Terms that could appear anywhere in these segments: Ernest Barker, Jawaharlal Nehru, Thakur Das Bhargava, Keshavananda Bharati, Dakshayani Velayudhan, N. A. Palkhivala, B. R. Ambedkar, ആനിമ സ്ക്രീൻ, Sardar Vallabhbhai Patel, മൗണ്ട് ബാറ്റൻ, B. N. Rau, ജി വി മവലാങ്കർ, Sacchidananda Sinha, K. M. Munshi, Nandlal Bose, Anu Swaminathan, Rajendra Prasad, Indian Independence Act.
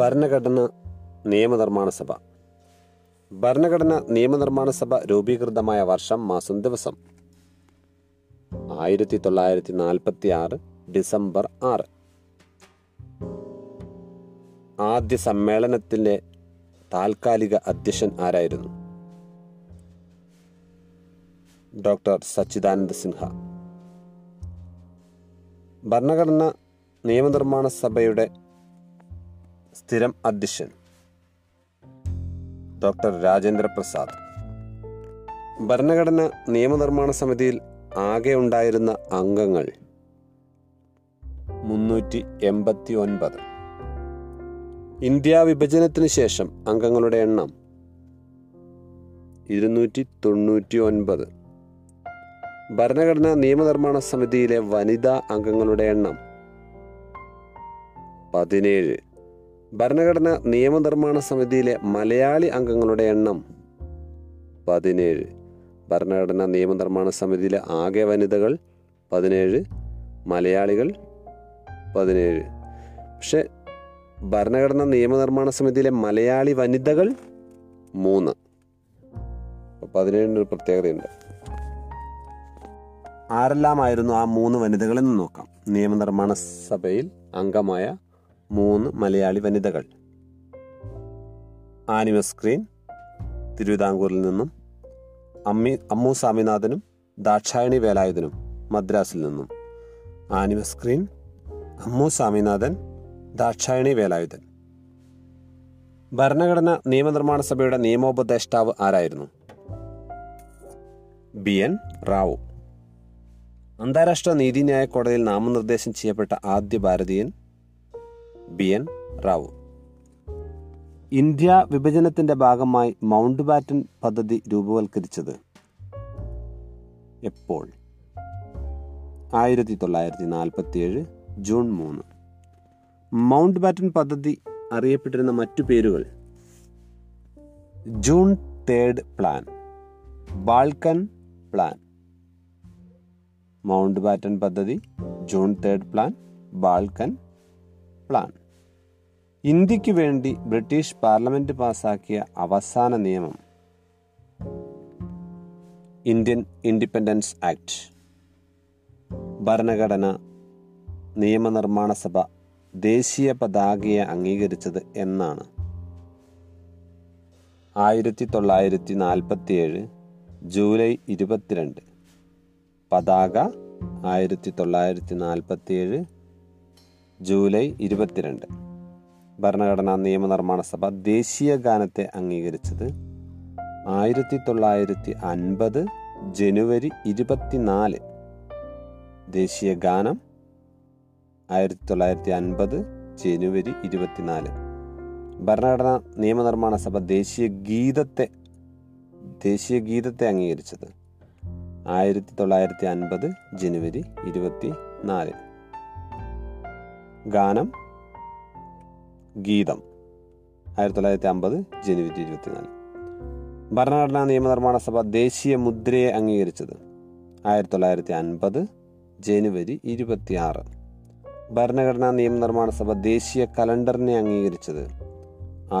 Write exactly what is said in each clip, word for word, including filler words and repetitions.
ഭരണഘടന നിയമനിർമ്മാണ സഭ. ഭരണഘടന നിയമനിർമ്മാണ സഭ രൂപീകൃതമായ വർഷം, മാസം, ദിവസം ആയിരത്തി തൊള്ളായിരത്തി നാൽപ്പത്തി ആറ് ഡിസംബർ ആറ്. ആദ്യ സമ്മേളനത്തിൻ്റെ താൽക്കാലിക അധ്യക്ഷൻ ആരായിരുന്നു? ഡോക്ടർ സച്ചിദാനന്ദ സിൻഹ. ഭരണഘടന നിയമനിർമ്മാണ സഭയുടെ സ്ഥിരം അധ്യക്ഷൻ ഡോക്ടർ രാജേന്ദ്ര പ്രസാദ്. ഭരണഘടന നിയമനിർമ്മാണ സമിതിയിൽ ആകെ ഉണ്ടായിരുന്ന അംഗങ്ങൾ മുന്നൂറ്റി എൺപത്തി ഒൻപത്. ഇന്ത്യ വിഭജനത്തിന് ശേഷം അംഗങ്ങളുടെ എണ്ണം ഇരുന്നൂറ്റി തൊണ്ണൂറ്റി ഒൻപത്. ഭരണഘടനാ നിയമനിർമ്മാണ സമിതിയിലെ വനിതാ അംഗങ്ങളുടെ എണ്ണം പതിനേഴ്. ഭരണഘടനാ നിയമനിർമ്മാണ സമിതിയിലെ മലയാളി അംഗങ്ങളുടെ എണ്ണം പതിനേഴ്. ഭരണഘടനാ നിയമനിർമ്മാണ സമിതിയിലെ ആകെ വനിതകൾ പതിനേഴ്, മലയാളികൾ പതിനേഴ്. പക്ഷെ ഭരണഘടനാ നിയമനിർമ്മാണ സമിതിയിലെ മലയാളി വനിതകൾ മൂന്ന്. പതിനേഴിനൊരു പ്രത്യേകതയുണ്ട്. ആരെല്ലാമായിരുന്നു ആ മൂന്ന് വനിതകളെന്ന് നോക്കാം. നിയമനിർമ്മാണ സഭയിൽ അംഗമായ മൂന്ന് മലയാളി വനിതകൾ: ആനിമ സ്ക്രീൻ തിരുവിതാംകൂറിൽ നിന്നും, അമ്മി അമ്മു സ്വാമിനാഥനും ദാക്ഷായണി വേലായുധനും മദ്രാസിൽ നിന്നും. ആനിമ സ്ക്രീൻ, Ammu Swaminathan, Dakshayani Velayudhan. ഭരണഘടന നിയമനിർമ്മാണ സഭയുടെ നിയമോപദേഷ്ടാവ് ആരായിരുന്നു? B N Rau. അന്താരാഷ്ട്ര നീതിന്യായ കോടതിയിൽ നാമനിർദ്ദേശം ചെയ്യപ്പെട്ട ആദ്യ ഭാരതീയൻ ബി എൻ റാവു. ഇന്ത്യ വിഭജനത്തിന്റെ ഭാഗമായി മൗണ്ട് ബാറ്റൻ പദ്ധതി രൂപവൽക്കരിച്ചത് എപ്പോൾ? ആയിരത്തി തൊള്ളായിരത്തി നാൽപ്പത്തി ഏഴ് ജൂൺ മൂന്ന്. മൗണ്ട് ബാറ്റൻ പദ്ധതി അറിയപ്പെട്ടിരുന്ന മറ്റു പേരുകൾ: June third plan, Balkan plan. മൗണ്ട് ബാറ്റൻ പദ്ധതി, June third plan, Balkan plan. ഇന്ത്യക്ക് വേണ്ടി ബ്രിട്ടീഷ് പാർലമെന്റ് പാസാക്കിയ അവസാന നിയമം ഇന്ത്യൻ ഇൻഡിപെൻഡൻസ് ആക്ട്. ഭരണഘടന നിയമനിർമ്മാണ സഭ ദേശീയ പതാകയെ അംഗീകരിച്ചത് എന്നാണ്? ആയിരത്തി തൊള്ളായിരത്തി നാൽപ്പത്തി ഏഴ് ജൂലൈ ഇരുപത്തിരണ്ട്. പതാക ആയിരത്തി തൊള്ളായിരത്തി നാൽപ്പത്തി ഏഴ് ജൂലൈ ഇരുപത്തിരണ്ട്. ഭരണഘടനാ നിയമനിർമ്മാണ സഭ ദേശീയ ഗാനത്തെ അംഗീകരിച്ചത് ആയിരത്തി തൊള്ളായിരത്തി അൻപത് ജനുവരി ഇരുപത്തിനാല്. ദേശീയ ഗാനം ആയിരത്തി തൊള്ളായിരത്തി അൻപത് ജനുവരി ഇരുപത്തിനാല്. ഭരണഘടനാ നിയമനിർമ്മാണ സഭ ദേശീയ ഗീതത്തെ ദേശീയ ഗീതത്തെ അംഗീകരിച്ചത് ആയിരത്തി തൊള്ളായിരത്തി അൻപത് ജനുവരി ഇരുപത്തി നാല്. ഗാനം, ഗീതം ആയിരത്തി തൊള്ളായിരത്തി അമ്പത് ജനുവരി ഇരുപത്തിനാല്. ഭരണഘടനാ നിയമനിർമ്മാണ സഭ ദേശീയ മുദ്രയെ അംഗീകരിച്ചത് ആയിരത്തി തൊള്ളായിരത്തി അൻപത് ജനുവരി ഇരുപത്തിയാറ്. ഭരണഘടനാ നിയമനിർമ്മാണ സഭ ദേശീയ കലണ്ടറിനെ അംഗീകരിച്ചത്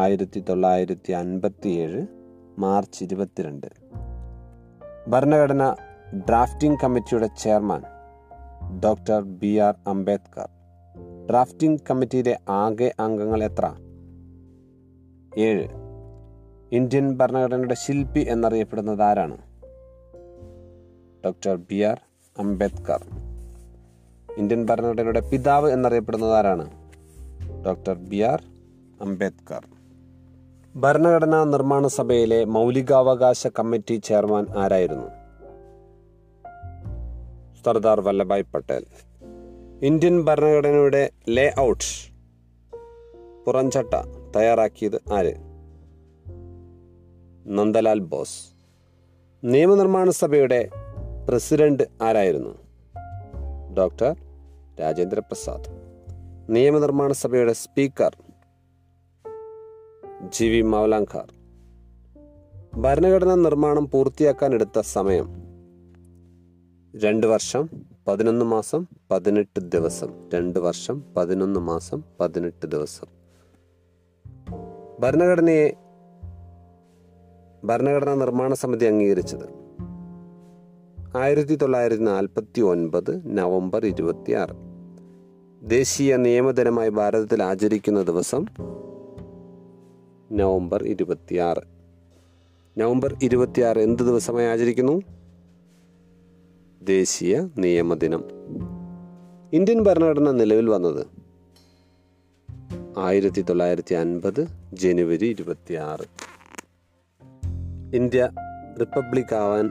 ആയിരത്തി തൊള്ളായിരത്തി അൻപത്തി ഏഴ് മാർച്ച് ഇരുപത്തിരണ്ട്. ഭരണഘടന ഡ്രാഫ്റ്റിംഗ് കമ്മിറ്റിയുടെ chairman doctor B R Ambedkar. Drafting കമ്മിറ്റിയിലെ ആകെ അംഗങ്ങൾ എത്ര? ഏഴ്. ഇന്ത്യൻ ഭരണഘടനയുടെ ശില്പി എന്നറിയപ്പെടുന്നത് ആരാണ്? Doctor B R Ambedkar. Indian ഭരണഘടനയുടെ പിതാവ് എന്നറിയപ്പെടുന്നത് ആരാണ്? Doctor B R Ambedkar. ഭരണഘടനാ നിർമ്മാണ സഭയിലെ മൗലികാവകാശ കമ്മിറ്റി ചെയർമാൻ ആരായിരുന്നു? സർദാർ വല്ലഭായ് പട്ടേൽ. ഇന്ത്യൻ ഭരണഘടനയുടെ ലേ ഔട്ട്, പുറംചട്ട തയ്യാറാക്കിയത് ആര്? നന്ദലാൽ ബോസ്. നിയമനിർമ്മാണ സഭയുടെ പ്രസിഡന്റ് ആരായിരുന്നു? ഡോക്ടർ രാജേന്ദ്ര പ്രസാദ്. നിയമനിർമ്മാണ സഭയുടെ സ്പീക്കർ ജി വി മവലാങ്കർ. ഭരണഘടനാ നിർമ്മാണം പൂർത്തിയാക്കാൻ എടുത്ത സമയം രണ്ട് വർഷം പതിനൊന്ന് മാസം പതിനെട്ട് ദിവസം. രണ്ട് വർഷം പതിനൊന്ന് മാസം പതിനെട്ട് ദിവസം. ഭരണഘടനയെ ഭരണഘടനാ നിർമ്മാണ സമിതി അംഗീകരിച്ചത് ആയിരത്തി തൊള്ളായിരത്തി നാൽപ്പത്തി ഒൻപത് നവംബർ ഇരുപത്തിയാറ്. ദേശീയ നിയമദിനമായി ഭാരതത്തിൽ ആചരിക്കുന്ന ദിവസം നവംബർ ഇരുപത്തിയാറ്. നവംബർ ഇരുപത്തിയാറ് എന്ത് ദിവസമായി ആചരിക്കുന്നു? ദേശീയ നിയമദിനം. ഇന്ത്യൻ ഭരണഘടന നിലവിൽ വന്നത് ആയിരത്തി തൊള്ളായിരത്തി അൻപത് ജനുവരി ഇരുപത്തിയാറ്. ഇന്ത്യ റിപ്പബ്ലിക് ആവാൻ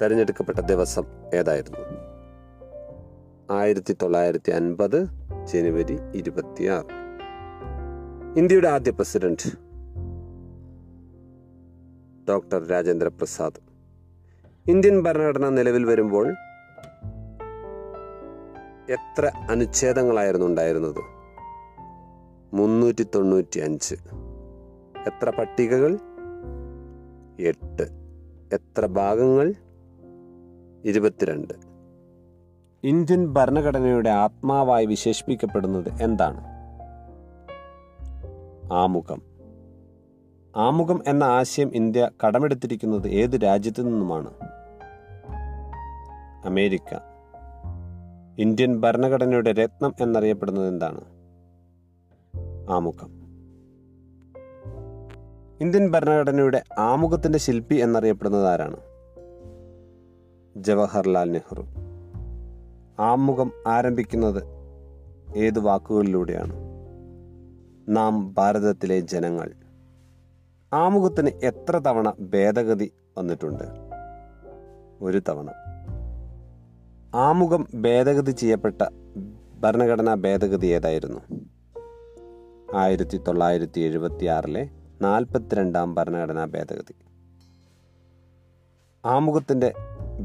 തിരഞ്ഞെടുക്കപ്പെട്ട ദിവസം ഏതായിരുന്നു? ആയിരത്തി തൊള്ളായിരത്തി അൻപത് ജനുവരി ഇരുപത്തിയാറ്. ഇന്ത്യയുടെ ആദ്യ president doctor Rajendra Prasad. Indian ഭരണഘടന നിലവിൽ വരുമ്പോൾ എത്ര അനുച്ഛേദങ്ങളായിരുന്നു ഉണ്ടായിരുന്നത്? മുന്നൂറ്റി തൊണ്ണൂറ്റി അഞ്ച്. എത്ര പട്ടികകൾ? എട്ട്. എത്ര ഭാഗങ്ങൾ? ഇരുപത്തിരണ്ട്. ഇന്ത്യൻ ഭരണഘടനയുടെ ആത്മാവായി വിശേഷിപ്പിക്കപ്പെടുന്നത് എന്താണ്? ആമുഖം. ആമുഖം എന്ന ആശയം ഇന്ത്യ കടമെടുത്തിരിക്കുന്നത് ഏത് രാജ്യത്തു നിന്നുമാണ്? അമേരിക്ക. ഇന്ത്യൻ ഭരണഘടനയുടെ രത്നം എന്നറിയപ്പെടുന്നത് എന്താണ്? ആമുഖം. ഇന്ത്യൻ ഭരണഘടനയുടെ ആമുഖത്തിന്റെ ശില്പി എന്നറിയപ്പെടുന്നത് ആരാണ്? ജവഹർലാൽ നെഹ്റു. ആമുഖം ആരംഭിക്കുന്നത് ഏത് വാക്കുകളിലൂടെയാണ്? നാം ഭാരതത്തിലെ ജനങ്ങൾ. ആമുഖത്തിന് എത്ര തവണ ഭേദഗതി വന്നിട്ടുണ്ട്? ഒരു തവണ. ആമുഖം ഭേദഗതി ചെയ്യപ്പെട്ട ഭരണഘടനാ ഭേദഗതി ഏതായിരുന്നു? ആയിരത്തി തൊള്ളായിരത്തി എഴുപത്തി ആറിലെ നാൽപ്പത്തിരണ്ടാം ഭരണഘടനാ ഭേദഗതി. ആമുഖത്തിൻ്റെ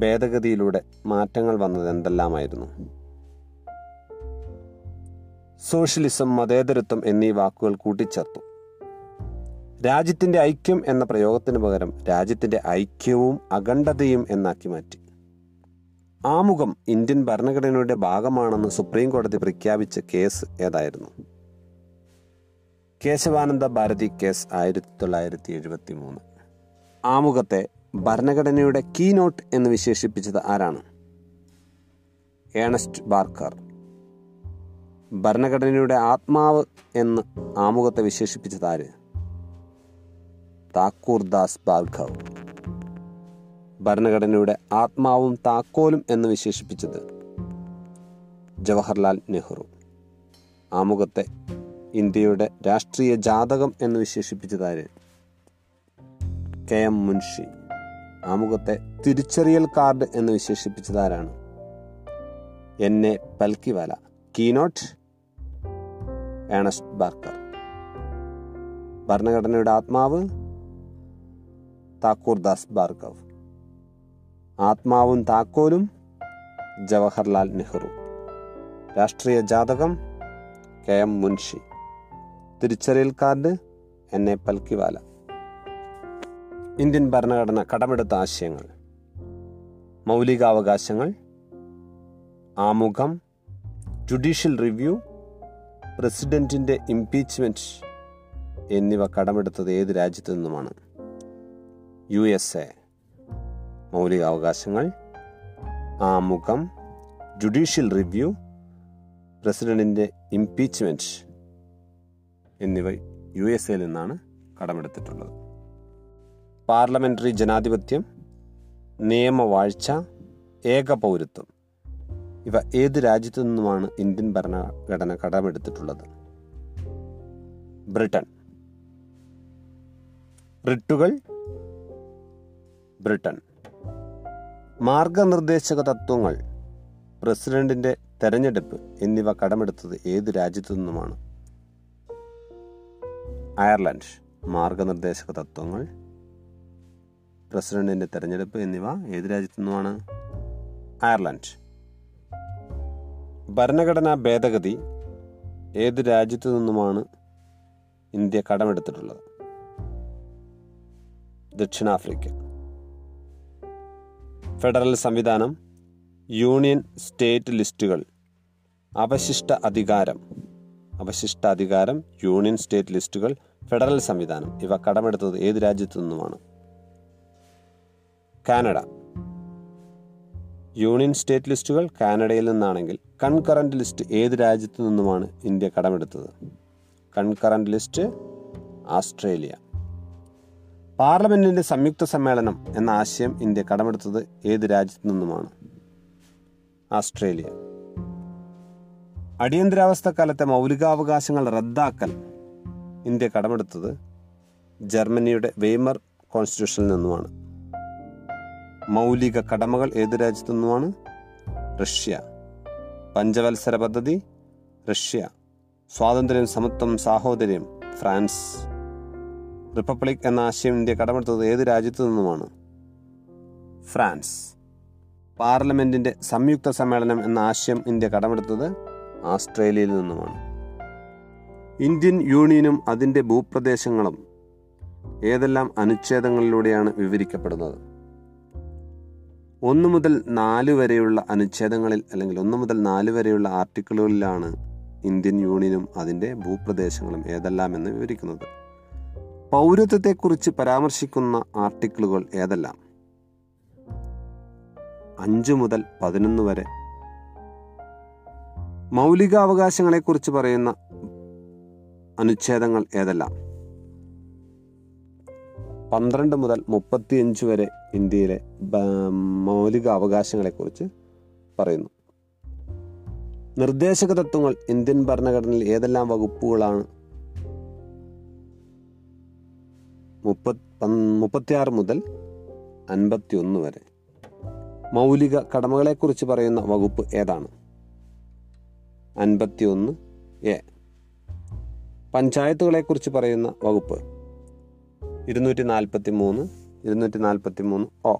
ഭേദഗതിയിലൂടെ മാറ്റങ്ങൾ വന്നത് എന്തെല്ലാമായിരുന്നു? സോഷ്യലിസം, മതേതരത്വം എന്നീ വാക്കുകൾ കൂട്ടിച്ചേർത്തു. രാജ്യത്തിൻ്റെ ഐക്യം എന്ന പ്രയോഗത്തിന് പകരം രാജ്യത്തിൻ്റെ ഐക്യവും അഖണ്ഡതയും എന്നാക്കി മാറ്റി. ആമുഖം ഇന്ത്യൻ ഭരണഘടനയുടെ ഭാഗമാണെന്ന് സുപ്രീം കോടതി പ്രഖ്യാപിച്ച കേസ് ഏതായിരുന്നു? കേശവാനന്ദ ഭാരതി കേസ് ആയിരത്തി തൊള്ളായിരത്തി എഴുപത്തി മൂന്ന്. ആമുഖത്തെ ഭരണഘടനയുടെ കീ നോട്ട് എന്ന് വിശേഷിപ്പിച്ചത് ആരാണ്? Ernest Barker. ഭരണഘടനയുടെ ആത്മാവ് എന്ന് ആമുഖത്തെ വിശേഷിപ്പിച്ചത് ആര്? താക്കൂർ ദാസ് ഭാർഗവ്. ഭരണഘടനയുടെ ആത്മാവും താക്കോലും എന്ന് വിശേഷിപ്പിച്ചത് ജവഹർലാൽ നെഹ്റു. ആമുഖത്തെ ഇന്ത്യയുടെ രാഷ്ട്രീയ ജാതകം എന്ന് വിശേഷിപ്പിച്ചതാര്? K M Munshi. ആമുഖത്തെ തിരിച്ചറിയൽ കാർഡ് എന്ന് വിശേഷിപ്പിച്ചതാരാണ്? N A Palkhivala. Keynote Ernest Barker. ഭരണഘടനയുടെ ആത്മാവ് താക്കൂർ ദാസ് ഭാർഗവ്. ആത്മാവും താക്കോലും ജവഹർലാൽ നെഹ്റു. രാഷ്ട്രീയ ജാതകം കെ എം മുൻഷി. തിരിച്ചറിയൽ card N A Palkhivala. Indian ഭരണഘടന കടമെടുത്ത ആശയങ്ങൾ: മൗലികാവകാശങ്ങൾ, ആമുഖം, ജുഡീഷ്യൽ റിവ്യൂ, പ്രസിഡന്റിൻ്റെ ഇംപീച്ച്മെൻറ്റ് എന്നിവ കടമെടുത്തത് ഏത് രാജ്യത്തു നിന്നുമാണ്? U S A. മൗലികാവകാശങ്ങൾ, ആമുഖം, ജുഡീഷ്യൽ റിവ്യൂ, പ്രസിഡന്റിൻ്റെ ഇംപീച്ച്മെൻറ്റ് എന്നിവ യു എസ് എയിൽ നിന്നാണ് കടമെടുത്തിട്ടുള്ളത്. പാർലമെൻ്ററി ജനാധിപത്യം, നിയമവാഴ്ച, ഏകപൗരത്വം ഇവ ഏത് രാജ്യത്തു നിന്നുമാണ് ഇന്ത്യൻ ഭരണഘടന കടമെടുത്തിട്ടുള്ളത്? ബ്രിട്ടൻ. റിട്ടുകൾ, ബ്രിട്ടൻ. മാർഗനിർദ്ദേശക തത്വങ്ങൾ, പ്രസിഡന്റിൻ്റെ തെരഞ്ഞെടുപ്പ് എന്നിവ കടമെടുത്തത് ഏത് രാജ്യത്തു നിന്നുമാണ്? അയർലൻഡ്. മാർഗനിർദ്ദേശക തത്വങ്ങൾ, പ്രസിഡന്റിൻ്റെ തെരഞ്ഞെടുപ്പ് എന്നിവ ഏത് രാജ്യത്തു നിന്നുമാണ്? അയർലൻഡ്. ഭരണഘടനാ ഭേദഗതി ഏത് രാജ്യത്തു നിന്നുമാണ് ഇന്ത്യ കടമെടുത്തിട്ടുള്ളത്? ദക്ഷിണാഫ്രിക്ക. ഫെഡറൽ സംവിധാനം, യൂണിയൻ സ്റ്റേറ്റ് ലിസ്റ്റുകൾ, അവശിഷ്ട അധികാരം, അവശിഷ്ടാധികാരം, യൂണിയൻ സ്റ്റേറ്റ് ലിസ്റ്റുകൾ, ഫെഡറൽ സംവിധാനം ഇവ കടമെടുത്തത് ഏത് രാജ്യത്തു നിന്നുമാണ്? കാനഡ. യൂണിയൻ സ്റ്റേറ്റ് ലിസ്റ്റുകൾ കാനഡയിൽ നിന്നാണെങ്കിൽ കൺകറന്റ് ലിസ്റ്റ് ഏത് രാജ്യത്തു നിന്നുമാണ് ഇന്ത്യ കടമെടുത്തത്? Concurrent list Australia. പാർലമെന്റിന്റെ സംയുക്ത സമ്മേളനം എന്ന ആശയം ഇന്ത്യ കടമെടുത്തത് ഏത് രാജ്യത്തു നിന്നുമാണ്? ഓസ്ട്രേലിയ. അടിയന്തരാവസ്ഥക്കാലത്തെ മൗലികാവകാശങ്ങൾ റദ്ദാക്കൽ ഇന്ത്യ കടമെടുത്തത് ജർമ്മനിയുടെ വെയ്മർ കോൺസ്റ്റിറ്റ്യൂഷനിൽ നിന്നുമാണ്. മൗലിക കടമകൾ ഏത് രാജ്യത്തു നിന്നുമാണ്? റഷ്യ. പഞ്ചവത്സര പദ്ധതി റഷ്യ. സ്വാതന്ത്ര്യം, സമത്വം, സാഹോദര്യം ഫ്രാൻസ്. റിപ്പബ്ലിക് എന്ന ആശയം ഇന്ത്യ കടമെടുത്തത് ഏത് രാജ്യത്തു നിന്നുമാണ്? ഫ്രാൻസ്. പാർലമെന്റിന്റെ സംയുക്ത സമ്മേളനം എന്ന ആശയം ഇന്ത്യ കടമെടുത്തത് ഓസ്ട്രേലിയയിൽ നിന്നുമാണ്. ഇന്ത്യൻ യൂണിയനും അതിൻ്റെ ഭൂപ്രദേശങ്ങളും ഏതെല്ലാം അനുച്ഛേദങ്ങളിലൂടെയാണ് വിവരിക്കപ്പെടുന്നത്? ഒന്ന് മുതൽ നാല് വരെയുള്ള അനുച്ഛേദങ്ങളിൽ അല്ലെങ്കിൽ ഒന്ന് മുതൽ നാല് വരെയുള്ള ആർട്ടിക്കിളുകളിലാണ് ഇന്ത്യൻ യൂണിയനും അതിൻ്റെ ഭൂപ്രദേശങ്ങളും ഏതെല്ലാം എന്ന് വിവരിക്കുന്നത്. പൗരത്വത്തെക്കുറിച്ച് പരാമർശിക്കുന്ന ആർട്ടിക്കിളുകൾ ഏതെല്ലാം? അഞ്ച് മുതൽ പതിനൊന്ന് വരെ. മൗലികാവകാശങ്ങളെക്കുറിച്ച് പറയുന്ന അനുച്ഛേദങ്ങൾ ഏതെല്ലാം? പന്ത്രണ്ട് മുതൽ മുപ്പത്തിയഞ്ച് വരെ ഇന്ത്യയിലെ മൗലികാവകാശങ്ങളെക്കുറിച്ച് പറയുന്നു. നിർദ്ദേശക തത്വങ്ങൾ ഇന്ത്യൻ ഭരണഘടനയിൽ ഏതെല്ലാം വകുപ്പുകളാണ്? മുപ്പത്തിയാറ് മുതൽ അൻപത്തി ഒന്ന് വരെ. മൗലിക കടമകളെക്കുറിച്ച് പറയുന്ന വകുപ്പ് ഏതാണ്? അൻപത്തി ഒന്ന് എ. പഞ്ചായത്തുകളെക്കുറിച്ച് പറയുന്ന വകുപ്പ് ഇരുന്നൂറ്റി നാൽപ്പത്തി മൂന്ന് ഇരുന്നൂറ്റി നാൽപ്പത്തി മൂന്ന് ഒ.